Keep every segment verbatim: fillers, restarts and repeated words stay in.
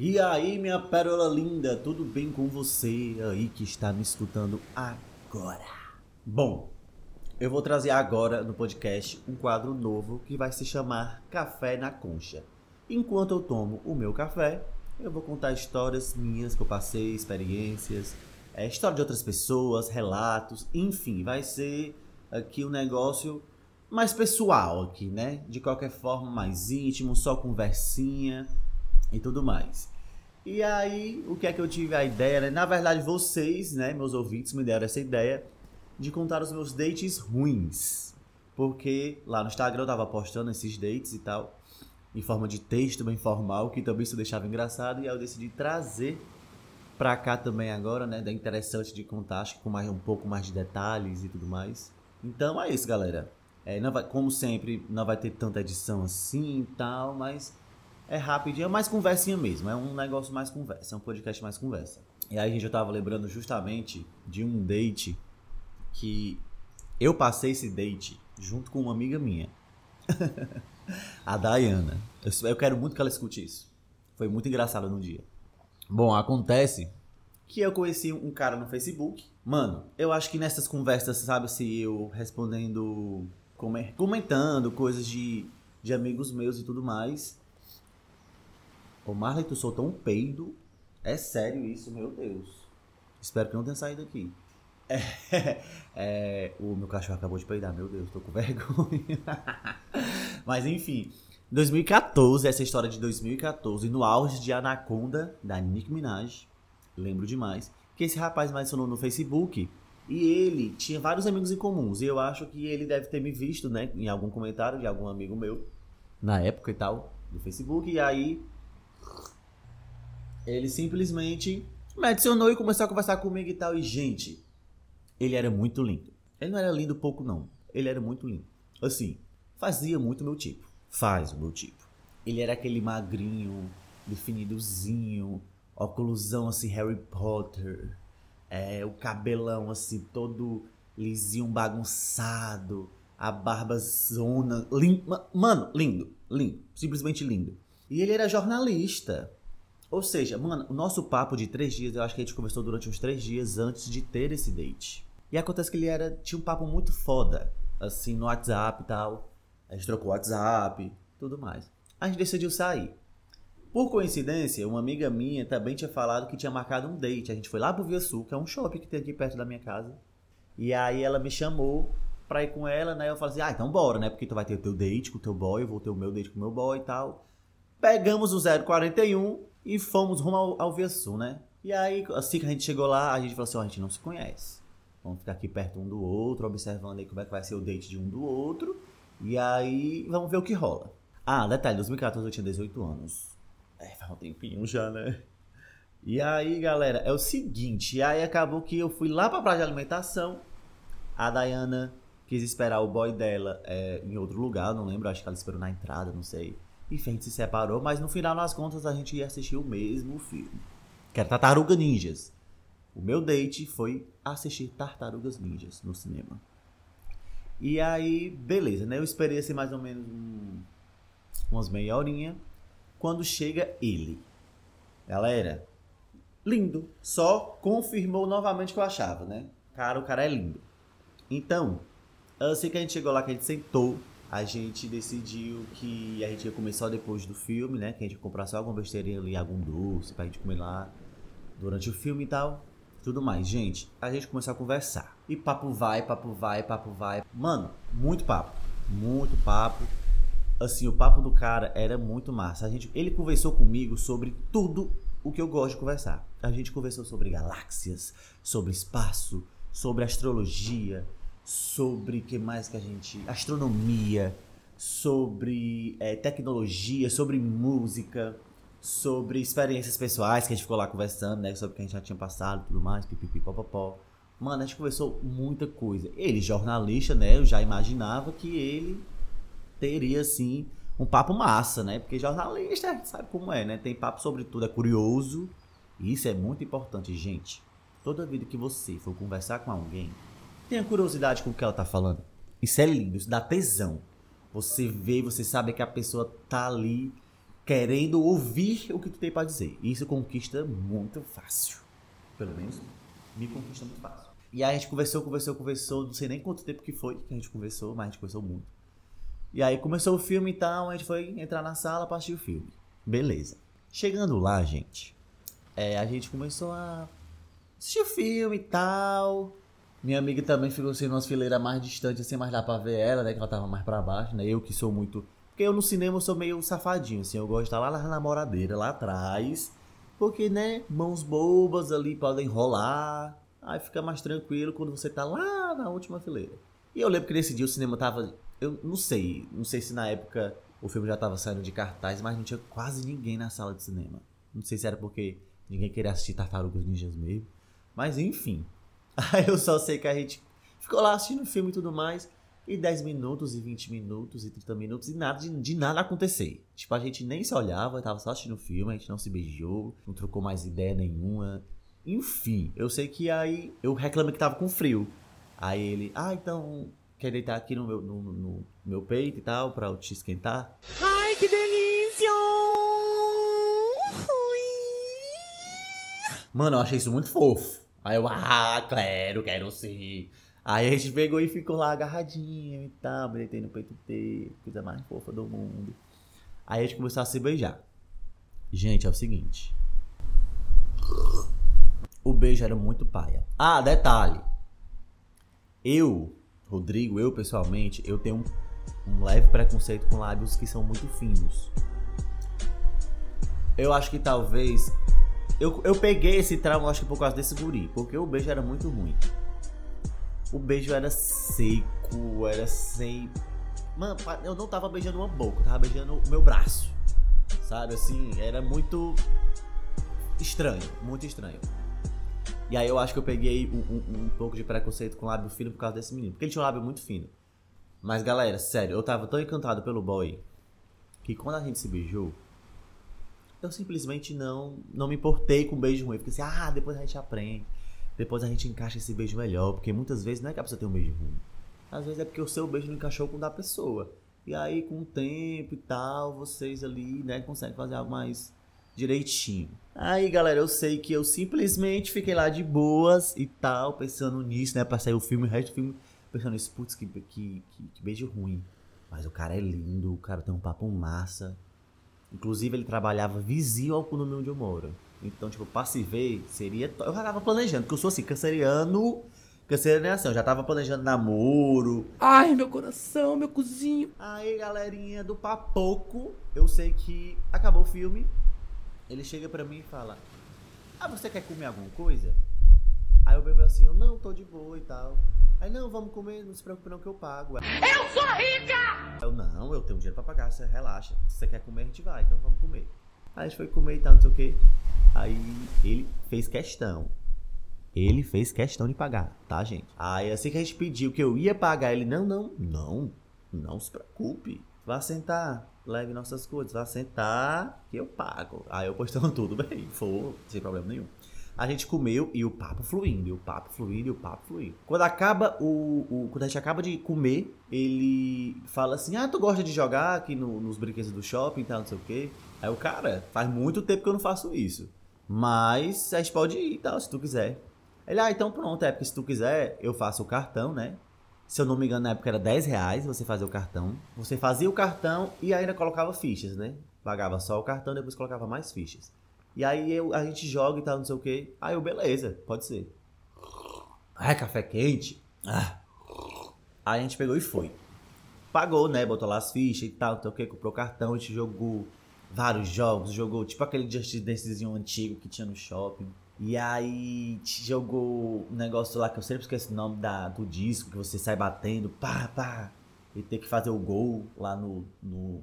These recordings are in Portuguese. E aí, minha pérola linda, tudo bem com você aí que está me escutando agora? Bom, eu vou trazer agora no podcast um quadro novo que vai se chamar Café na Concha. Enquanto eu tomo o meu café, eu vou contar histórias minhas que eu passei, experiências, é, história de outras pessoas, relatos, enfim, vai ser aqui um negócio mais pessoal aqui, né? De qualquer forma, mais íntimo, só conversinha e tudo mais. E aí, o que é que eu tive a ideia, né? Na verdade, vocês, né, meus ouvintes, me deram essa ideia de contar os meus dates ruins. Porque lá no Instagram eu tava postando esses dates e tal, em forma de texto bem formal, que também isso deixava engraçado. E aí eu decidi trazer pra cá também agora, né? É interessante de contar, acho que com mais, um pouco mais de detalhes e tudo mais. Então é isso, galera. É, não vai, como sempre, não vai ter tanta edição assim e tal, mas... é rapidinho, é mais conversinha mesmo, é um negócio mais conversa, é um podcast mais conversa. E aí, gente, eu tava lembrando justamente de um date que eu passei esse date junto com uma amiga minha, a Dayana. Eu, eu quero muito que ela escute isso, foi muito engraçado no dia. Bom, acontece que eu conheci um cara no Facebook. Mano, eu acho que nessas conversas, sabe, se eu respondendo, comentando coisas de, de amigos meus e tudo mais... Ô Marley, tu soltou um peido? É sério isso, meu Deus. Espero que não tenha saído aqui. É, é, o meu cachorro acabou de peidar, meu Deus, tô com vergonha. Mas enfim, dois mil e catorze, essa história de dois mil e catorze, no auge de Anaconda, da Nicki Minaj, lembro demais, que esse rapaz me adicionou no Facebook e ele tinha vários amigos em comuns. E eu acho que ele deve ter me visto, né, em algum comentário de algum amigo meu, na época e tal, do Facebook, e aí... ele simplesmente me adicionou e começou a conversar comigo e tal. E, gente, ele era muito lindo. Ele não era lindo pouco, não. Ele era muito lindo. Assim, fazia muito o meu tipo. Faz o meu tipo. Ele era aquele magrinho, definidozinho, óculosão assim, Harry Potter. É, o cabelão assim, todo lisinho, bagunçado. A barba zona. Limpa. Mano, lindo, lindo. Simplesmente lindo. E ele era jornalista. Ou seja, mano, o nosso papo de três dias, eu acho que a gente conversou durante uns três dias antes de ter esse date. E acontece que ele era, tinha um papo muito foda, assim, no WhatsApp e tal. A gente trocou o WhatsApp, tudo mais. A gente decidiu sair. Por coincidência, uma amiga minha também tinha falado que tinha marcado um date. A gente foi lá pro Via Sul, que é um shopping que tem aqui perto da minha casa. E aí ela me chamou pra ir com ela, né? Eu falei assim, ah, então bora, né? Porque tu vai ter o teu date com o teu boy, eu vou ter o meu date com o meu boy e tal. Pegamos o zero quarenta e um e fomos rumo ao, ao Via Sul, né? E aí, assim que a gente chegou lá, a gente falou assim, ó, a gente não se conhece. Vamos ficar aqui perto um do outro, observando aí como é que vai ser o date de um do outro. E aí, vamos ver o que rola. Ah, detalhe, dois mil e catorze eu tinha dezoito anos. É, faz um tempinho já, né? E aí, galera, é o seguinte. E aí, acabou que eu fui lá pra praia de alimentação. A Dayana quis esperar o boy dela é, em outro lugar, não lembro. Acho que ela esperou na entrada, não sei. Enfim, a gente se separou, mas no final das contas a gente ia assistir o mesmo filme, que era Tartaruga Ninjas. O meu date foi assistir Tartarugas Ninjas no cinema. E aí, beleza, né? Eu esperei assim mais ou menos um, umas meia horinha. Quando chega ele. Galera, lindo. Só confirmou novamente o que eu achava, né? Cara, o cara é lindo. Então, assim que a gente chegou lá, que a gente sentou, a gente decidiu que a gente ia comer só depois do filme, né? Que a gente ia comprar só alguma besteirinha ali, algum doce pra gente comer lá durante o filme e tal. Tudo mais, gente. A gente começou a conversar. E papo vai, papo vai, papo vai. Mano, muito papo. Muito papo. Assim, o papo do cara era muito massa. A gente, ele conversou comigo sobre tudo o que eu gosto de conversar. A gente conversou sobre galáxias, sobre espaço, sobre astrologia... sobre o que mais que a gente... astronomia, sobre é, tecnologia, sobre música, sobre experiências pessoais que a gente ficou lá conversando, né? Sobre o que a gente já tinha passado e tudo mais, pipipi, popopó. Mano, a gente conversou muita coisa. Ele, jornalista, né? Eu já imaginava que ele teria, assim, um papo massa, né? Porque jornalista, a gente sabe como é, né? Tem papo sobre tudo, é curioso. E isso é muito importante, gente. Toda vida que você for conversar com alguém... tenha curiosidade com o que ela tá falando. Isso é lindo, isso dá tesão. Você vê, você sabe que a pessoa tá ali querendo ouvir o que tu tem para dizer. E isso conquista muito fácil. Pelo menos me conquista muito fácil. E aí a gente conversou, conversou, conversou, não sei nem quanto tempo que foi que a gente conversou, mas a gente conversou muito. E aí começou o filme e tal, a gente foi entrar na sala pra assistir o filme. Beleza. Chegando lá, gente, é, a gente começou a assistir o filme e tal. Minha amiga também ficou assim, numa fileira mais distante, assim, mais lá pra ver ela, né, que ela tava mais pra baixo, né, eu que sou muito... Porque eu no cinema eu sou meio safadinho, assim, eu gosto de estar lá na namoradeira, lá atrás, porque, né, mãos bobas ali podem rolar, aí fica mais tranquilo quando você tá lá na última fileira. E eu lembro que nesse dia o cinema tava... Eu não sei, não sei se na época o filme já tava saindo de cartaz, mas não tinha quase ninguém na sala de cinema. Não sei se era porque ninguém queria assistir Tartarugas Ninjas mesmo, mas enfim. Aí eu só sei que a gente ficou lá assistindo o filme e tudo mais, e dez minutos, e vinte minutos, e trinta minutos, e nada de, de nada acontecer. Tipo, a gente nem se olhava, tava só assistindo o filme, a gente não se beijou, não trocou mais ideia nenhuma. Enfim, eu sei que aí eu reclamei que tava com frio. Aí ele, ah, então... Quer deitar aqui no meu, no, no meu peito e tal, pra eu te esquentar? Ai, que delícia! Ui. Mano, eu achei isso muito fofo. Aí eu, ah, claro, quero sim. Aí a gente pegou e ficou lá agarradinho e tal, deitei no peito dele, coisa mais fofa do mundo. Aí a gente começou a se beijar. Gente, é o seguinte. O beijo era muito paia. Ah, detalhe. Eu... Rodrigo, eu pessoalmente, eu tenho um, um leve preconceito com lábios que são muito finos. Eu acho que talvez... Eu, eu peguei esse trauma, acho que por causa desse guri, porque o beijo era muito ruim. O beijo era seco, era sem... Mano, eu não tava beijando uma boca, eu tava beijando o meu braço. Sabe, assim, era muito estranho, muito estranho. E aí eu acho que eu peguei um, um, um pouco de preconceito com lábio fino por causa desse menino. Porque ele tinha um lábio muito fino. Mas galera, sério, eu tava tão encantado pelo boy que quando a gente se beijou, eu simplesmente não, não me importei com um beijo ruim. Fiquei assim, ah, depois a gente aprende. Depois a gente encaixa esse beijo melhor. Porque muitas vezes não é que a pessoa tem um beijo ruim. Às vezes é porque o seu beijo não encaixou com o da pessoa. E aí com o tempo e tal, vocês ali, né, conseguem fazer algo mais... direitinho. Aí, galera, eu sei que eu simplesmente fiquei lá de boas e tal, pensando nisso, né, pra sair o filme, o resto do filme, pensando nisso, putz, que, que, que, que beijo ruim. Mas o cara é lindo, o cara tem um papo massa. Inclusive, ele trabalhava vizinho ao condomínio onde eu moro. Então, tipo, pra se ver, seria... Eu já tava planejando, porque eu sou assim, canceriano... Canceriano é assim, eu já tava planejando namoro. Ai, meu coração, meu cozinho. Aí, galerinha do papoco, eu sei que acabou o filme. Ele chega pra mim e fala, ah, você quer comer alguma coisa? Aí eu bebo assim, eu não, tô de boa e tal. Aí, não, vamos comer, não se preocupe não que eu pago. Eu sou rica! Eu, não, eu tenho dinheiro pra pagar, você relaxa. Se você quer comer, a gente vai, então vamos comer. Aí a gente foi comer e tal, não sei o quê. Aí ele fez questão. Ele fez questão de pagar, tá, gente? Aí assim que a gente pediu que eu ia pagar, ele, não, não, não, não se preocupe. Vá sentar, leve nossas coisas, vá sentar que eu pago. Aí eu postando tudo bem, foi, sem problema nenhum. A gente comeu e o papo fluindo, e o papo fluindo, e o papo fluindo. Quando acaba o, o quando a gente acaba de comer, ele fala assim, ah, tu gosta de jogar aqui no, nos brinquedos do shopping e tal, não sei o quê. Aí o cara, faz muito tempo que eu não faço isso, mas a gente pode ir e tal, se tu quiser. Ele, ah, então pronto, é porque se tu quiser eu faço o cartão, né? Se eu não me engano, na época era dez reais você fazia o cartão. Você fazia o cartão e ainda colocava fichas, né? Pagava só o cartão, depois colocava mais fichas. E aí eu, a gente joga e tal, não sei o quê. Aí eu, beleza, pode ser. Ai, café quente. Ah. Aí a gente pegou e foi. Pagou, né? Botou lá as fichas e tal, não sei o quê. Comprou o cartão, a gente jogou vários jogos. Jogou tipo aquele Just Dancezinho antigo que tinha no shopping. E aí te jogou um negócio lá que eu sempre esqueço o nome da, do disco, que você sai batendo, pá, pá, e tem que fazer o gol lá no, no,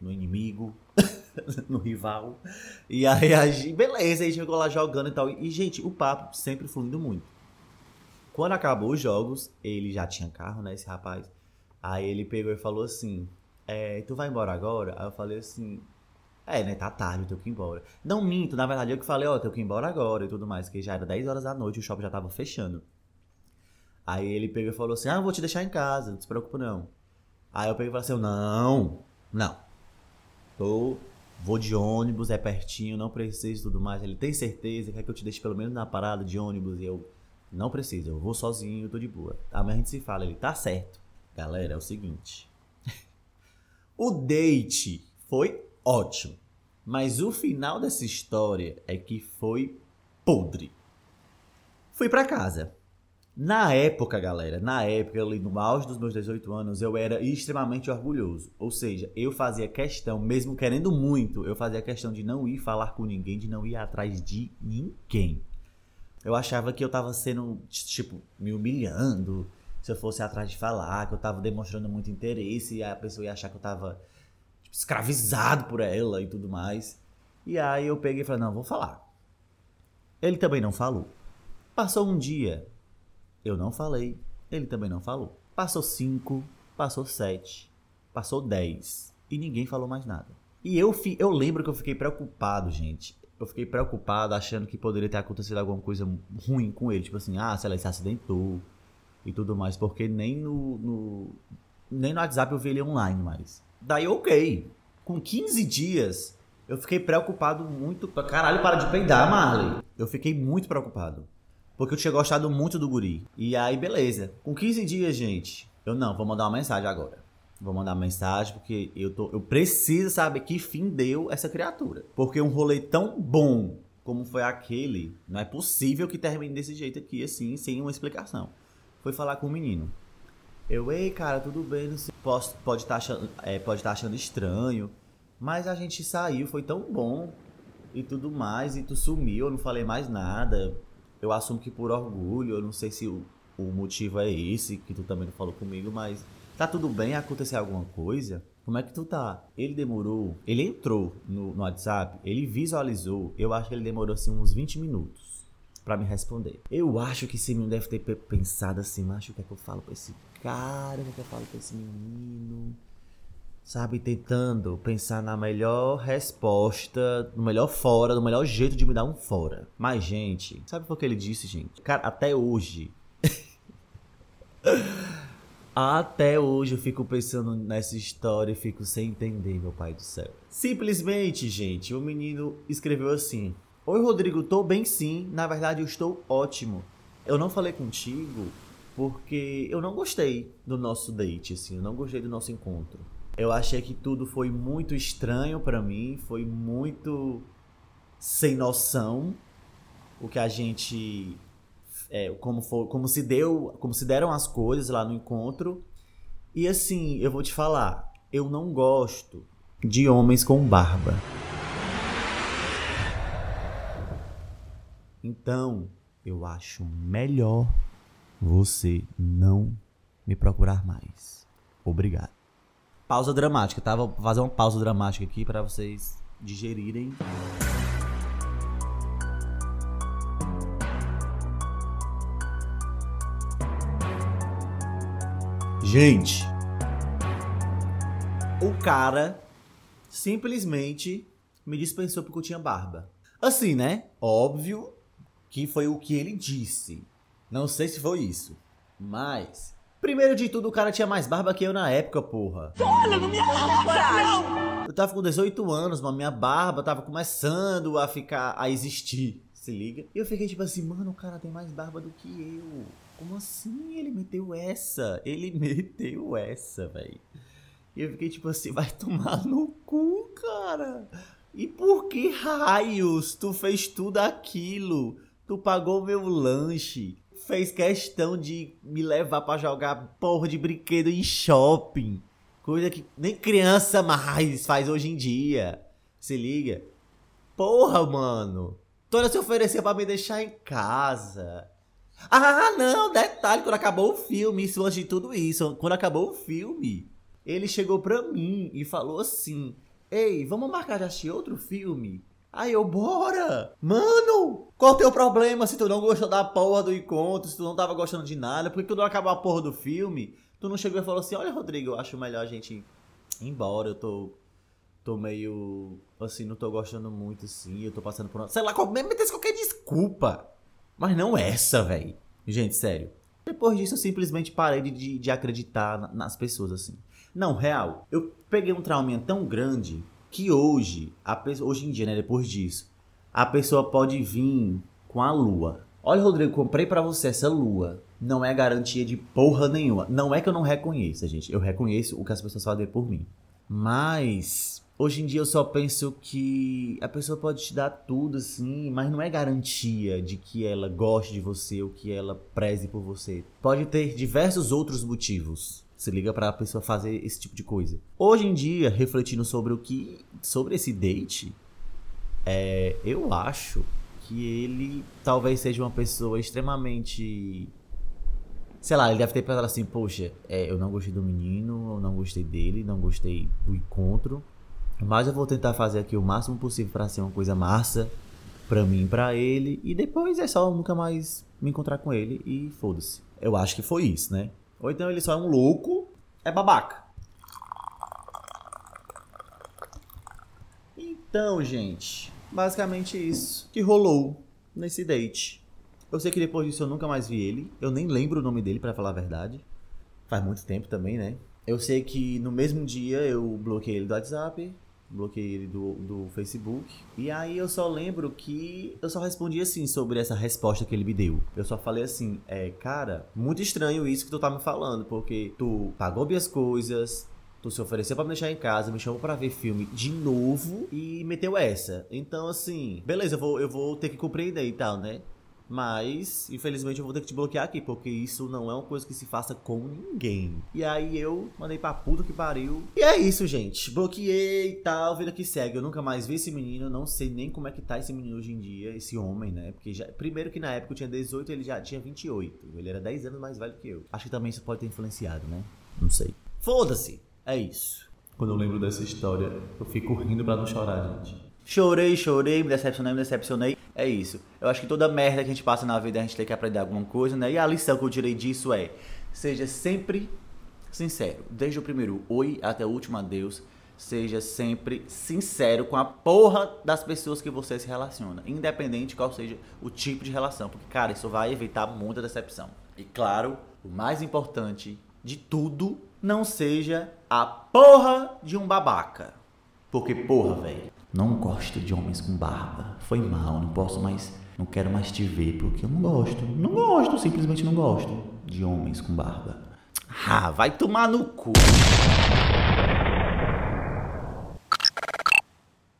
no inimigo, no rival. E aí, a gente, beleza, aí chegou lá jogando e tal. E, gente, o papo sempre fluindo muito. Quando acabou os jogos, ele já tinha carro, né, esse rapaz. Aí ele pegou e falou assim, é, tu vai embora agora? Aí eu falei assim... É, né, tá tarde, eu tenho que ir embora. Não minto, na verdade, eu que falei, ó, oh, tenho que ir embora agora e tudo mais, porque já era dez horas da noite, o shopping já tava fechando. Aí ele pegou e falou assim, ah, eu vou te deixar em casa, não se preocupa não. Aí eu peguei e falei assim, não, não, tô, vou de ônibus, é pertinho, não preciso e tudo mais. Ele tem certeza, quer que eu te deixe pelo menos na parada de ônibus? E eu, não preciso, eu vou sozinho, eu tô de boa. Tá, mas a gente se fala, ele, tá certo. Galera, é o seguinte. O date foi ótimo, mas o final dessa história é que foi podre. Fui pra casa. Na época, galera, na época, ali no auge dos meus dezoito anos, eu era extremamente orgulhoso. Ou seja, eu fazia questão, mesmo querendo muito, eu fazia questão de não ir falar com ninguém, de não ir atrás de ninguém. Eu achava que eu tava sendo, tipo, me humilhando se eu fosse atrás de falar, que eu tava demonstrando muito interesse e a pessoa ia achar que eu tava, tipo, escravizado por ela e tudo mais. E aí eu peguei e falei, não, vou falar. Ele também não falou. Passou um dia... Eu não falei, ele também não falou. Passou cinco, passou sete, passou dez e ninguém falou mais nada. E eu, fi, eu lembro que eu fiquei preocupado, gente. Eu fiquei preocupado achando que poderia ter acontecido alguma coisa ruim com ele. Tipo assim, ah, sei lá, ele se acidentou e tudo mais. Porque nem no, no, nem no WhatsApp eu vi ele online mais. Daí, ok. Com quinze dias, eu fiquei preocupado muito. Caralho, para de peidar, Marley. Eu fiquei muito preocupado. Porque eu tinha gostado muito do guri. E aí, beleza. Com quinze dias, gente, eu não, vou mandar uma mensagem agora. Vou mandar uma mensagem porque eu, tô, eu preciso saber que fim deu essa criatura. Porque um rolê tão bom como foi aquele, não é possível que termine desse jeito aqui, assim, sem uma explicação. Foi falar com o menino. Eu, ei, cara, tudo bem, não sei. Posso, pode estar achando, é, pode estar achando estranho, mas a gente saiu, foi tão bom e tudo mais. E tu sumiu, eu não falei mais nada. Eu assumo que por orgulho, eu não sei se o, o motivo é esse, que tu também não falou comigo, mas tá tudo bem, aconteceu alguma coisa? Como é que tu tá? Ele demorou, ele entrou no, no WhatsApp, ele visualizou, eu acho que ele demorou assim uns vinte minutos pra me responder. Eu acho que esse menino deve ter pensado assim, mas o que é que eu falo pra esse cara, o que eu falo pra esse menino? Sabe, tentando pensar na melhor resposta, no melhor fora, no melhor jeito de me dar um fora. Mas, gente, sabe por que ele disse, gente? Cara, até hoje... até hoje eu fico pensando nessa história e fico sem entender, meu pai do céu. Simplesmente, gente, o menino escreveu assim. Oi, Rodrigo, tô bem sim. Na verdade, eu estou ótimo. Eu não falei contigo porque eu não gostei do nosso date, assim. Eu não gostei do nosso encontro. Eu achei que tudo foi muito estranho pra mim, foi muito sem noção o que a gente, é, como, for, como, se deu, como se deram as coisas lá no encontro. E assim, eu vou te falar, eu não gosto de homens com barba. Então, eu acho melhor você não me procurar mais. Obrigado. Pausa dramática, tá? Vou fazer uma pausa dramática aqui pra vocês digerirem. Gente, o cara simplesmente me dispensou porque eu tinha barba. Assim, né? Óbvio que foi o que ele disse. Não sei se foi isso, mas... Primeiro de tudo, o cara tinha mais barba que eu na época, porra. Olha, não me arrasa! Eu tava com dezoito anos, mano. Minha barba tava começando a ficar, a existir. Se liga. E eu fiquei tipo assim, mano, o cara tem mais barba do que eu. Como assim? Ele meteu essa. Ele meteu essa, velho. E eu fiquei tipo assim, vai tomar no cu, cara. E por que raios tu fez tudo aquilo? Tu pagou meu lanche. Fez questão de me levar pra jogar porra de brinquedo em shopping. Coisa que nem criança mais faz hoje em dia. Se liga. Porra, mano. Toda se oferecia pra me deixar em casa. Ah, não. Detalhe, quando acabou o filme, isso antes de tudo isso. Quando acabou o filme, ele chegou pra mim e falou assim. Ei, vamos marcar de assistir outro filme? Aí eu, bora! Mano, qual o teu problema se tu não gostou da porra do encontro, se tu não tava gostando de nada, por que tu não acabou a porra do filme? Tu não chegou e falou assim, olha, Rodrigo, eu acho melhor a gente ir embora, eu tô, tô meio, assim, não tô gostando muito, assim, eu tô passando por... Sei lá, metesse qualquer desculpa, mas não essa, velho. Gente, sério. Depois disso, eu simplesmente parei de, de acreditar nas pessoas, assim. Não, real, eu peguei um trauminha tão grande... que hoje, a pessoa, hoje em dia, né, depois disso, a pessoa pode vir com a lua. Olha, Rodrigo, comprei pra você essa lua. Não é garantia de porra nenhuma. Não é que eu não reconheça, gente. Eu reconheço o que as pessoas fazem por mim. Mas hoje em dia eu só penso que a pessoa pode te dar tudo, assim, mas não é garantia de que ela goste de você ou que ela preze por você. Pode ter diversos outros motivos. Se liga pra pessoa fazer esse tipo de coisa. Hoje em dia, refletindo sobre o que... sobre esse date, é, eu acho que ele talvez seja uma pessoa extremamente... Sei lá, ele deve ter pensado assim, poxa, é, eu não gostei do menino, eu não gostei dele, não gostei do encontro, mas eu vou tentar fazer aqui o máximo possível pra ser uma coisa massa pra mim e pra ele, e depois é só eu nunca mais me encontrar com ele e foda-se. Eu acho que foi isso, né? Ou então ele só é um louco, é babaca. Então, gente, basicamente isso que rolou nesse date. Eu sei que depois disso eu nunca mais vi ele. Eu nem lembro o nome dele, pra falar a verdade. Faz muito tempo também, né? Eu sei que no mesmo dia eu bloqueei ele do WhatsApp, bloqueei ele do, do Facebook. E aí eu só lembro que eu só respondi assim sobre essa resposta que ele me deu. Eu só falei assim, é, cara, muito estranho isso que tu tá me falando, porque tu pagou minhas coisas, tu se ofereceu pra me deixar em casa, me chamou pra ver filme de novo e meteu essa. Então, assim, beleza, eu vou, eu vou ter que compreender e tal, né? Mas, infelizmente, eu vou ter que te bloquear aqui, porque isso não é uma coisa que se faça com ninguém. E aí eu mandei pra puta que pariu. E é isso, gente. Bloqueei e tal, vida que segue. Eu nunca mais vi esse menino, não sei nem como é que tá esse menino hoje em dia, esse homem, né? Porque já, primeiro que na época eu tinha dezoito, ele já tinha vinte e oito. Ele era dez anos mais velho que eu. Acho que também isso pode ter influenciado, né? Não sei. Foda-se! É isso. Quando eu lembro dessa história, eu fico rindo pra não chorar, gente. Chorei, chorei, me decepcionei, me decepcionei. É isso. Eu acho que toda merda que a gente passa na vida, a gente tem que aprender alguma coisa, né? E a lição que eu tirei disso é, seja sempre sincero. Desde o primeiro oi até o último adeus, seja sempre sincero com a porra das pessoas que você se relaciona. Independente qual seja o tipo de relação. Porque, cara, isso vai evitar muita decepção. E, claro, o mais importante de tudo, não seja a porra de um babaca. Porque, porra, velho. Não gosto de homens com barba. Foi mal, não posso mais... Não quero mais te ver, porque eu não gosto. Não gosto, simplesmente não gosto de homens com barba. Ah, vai tomar no cu.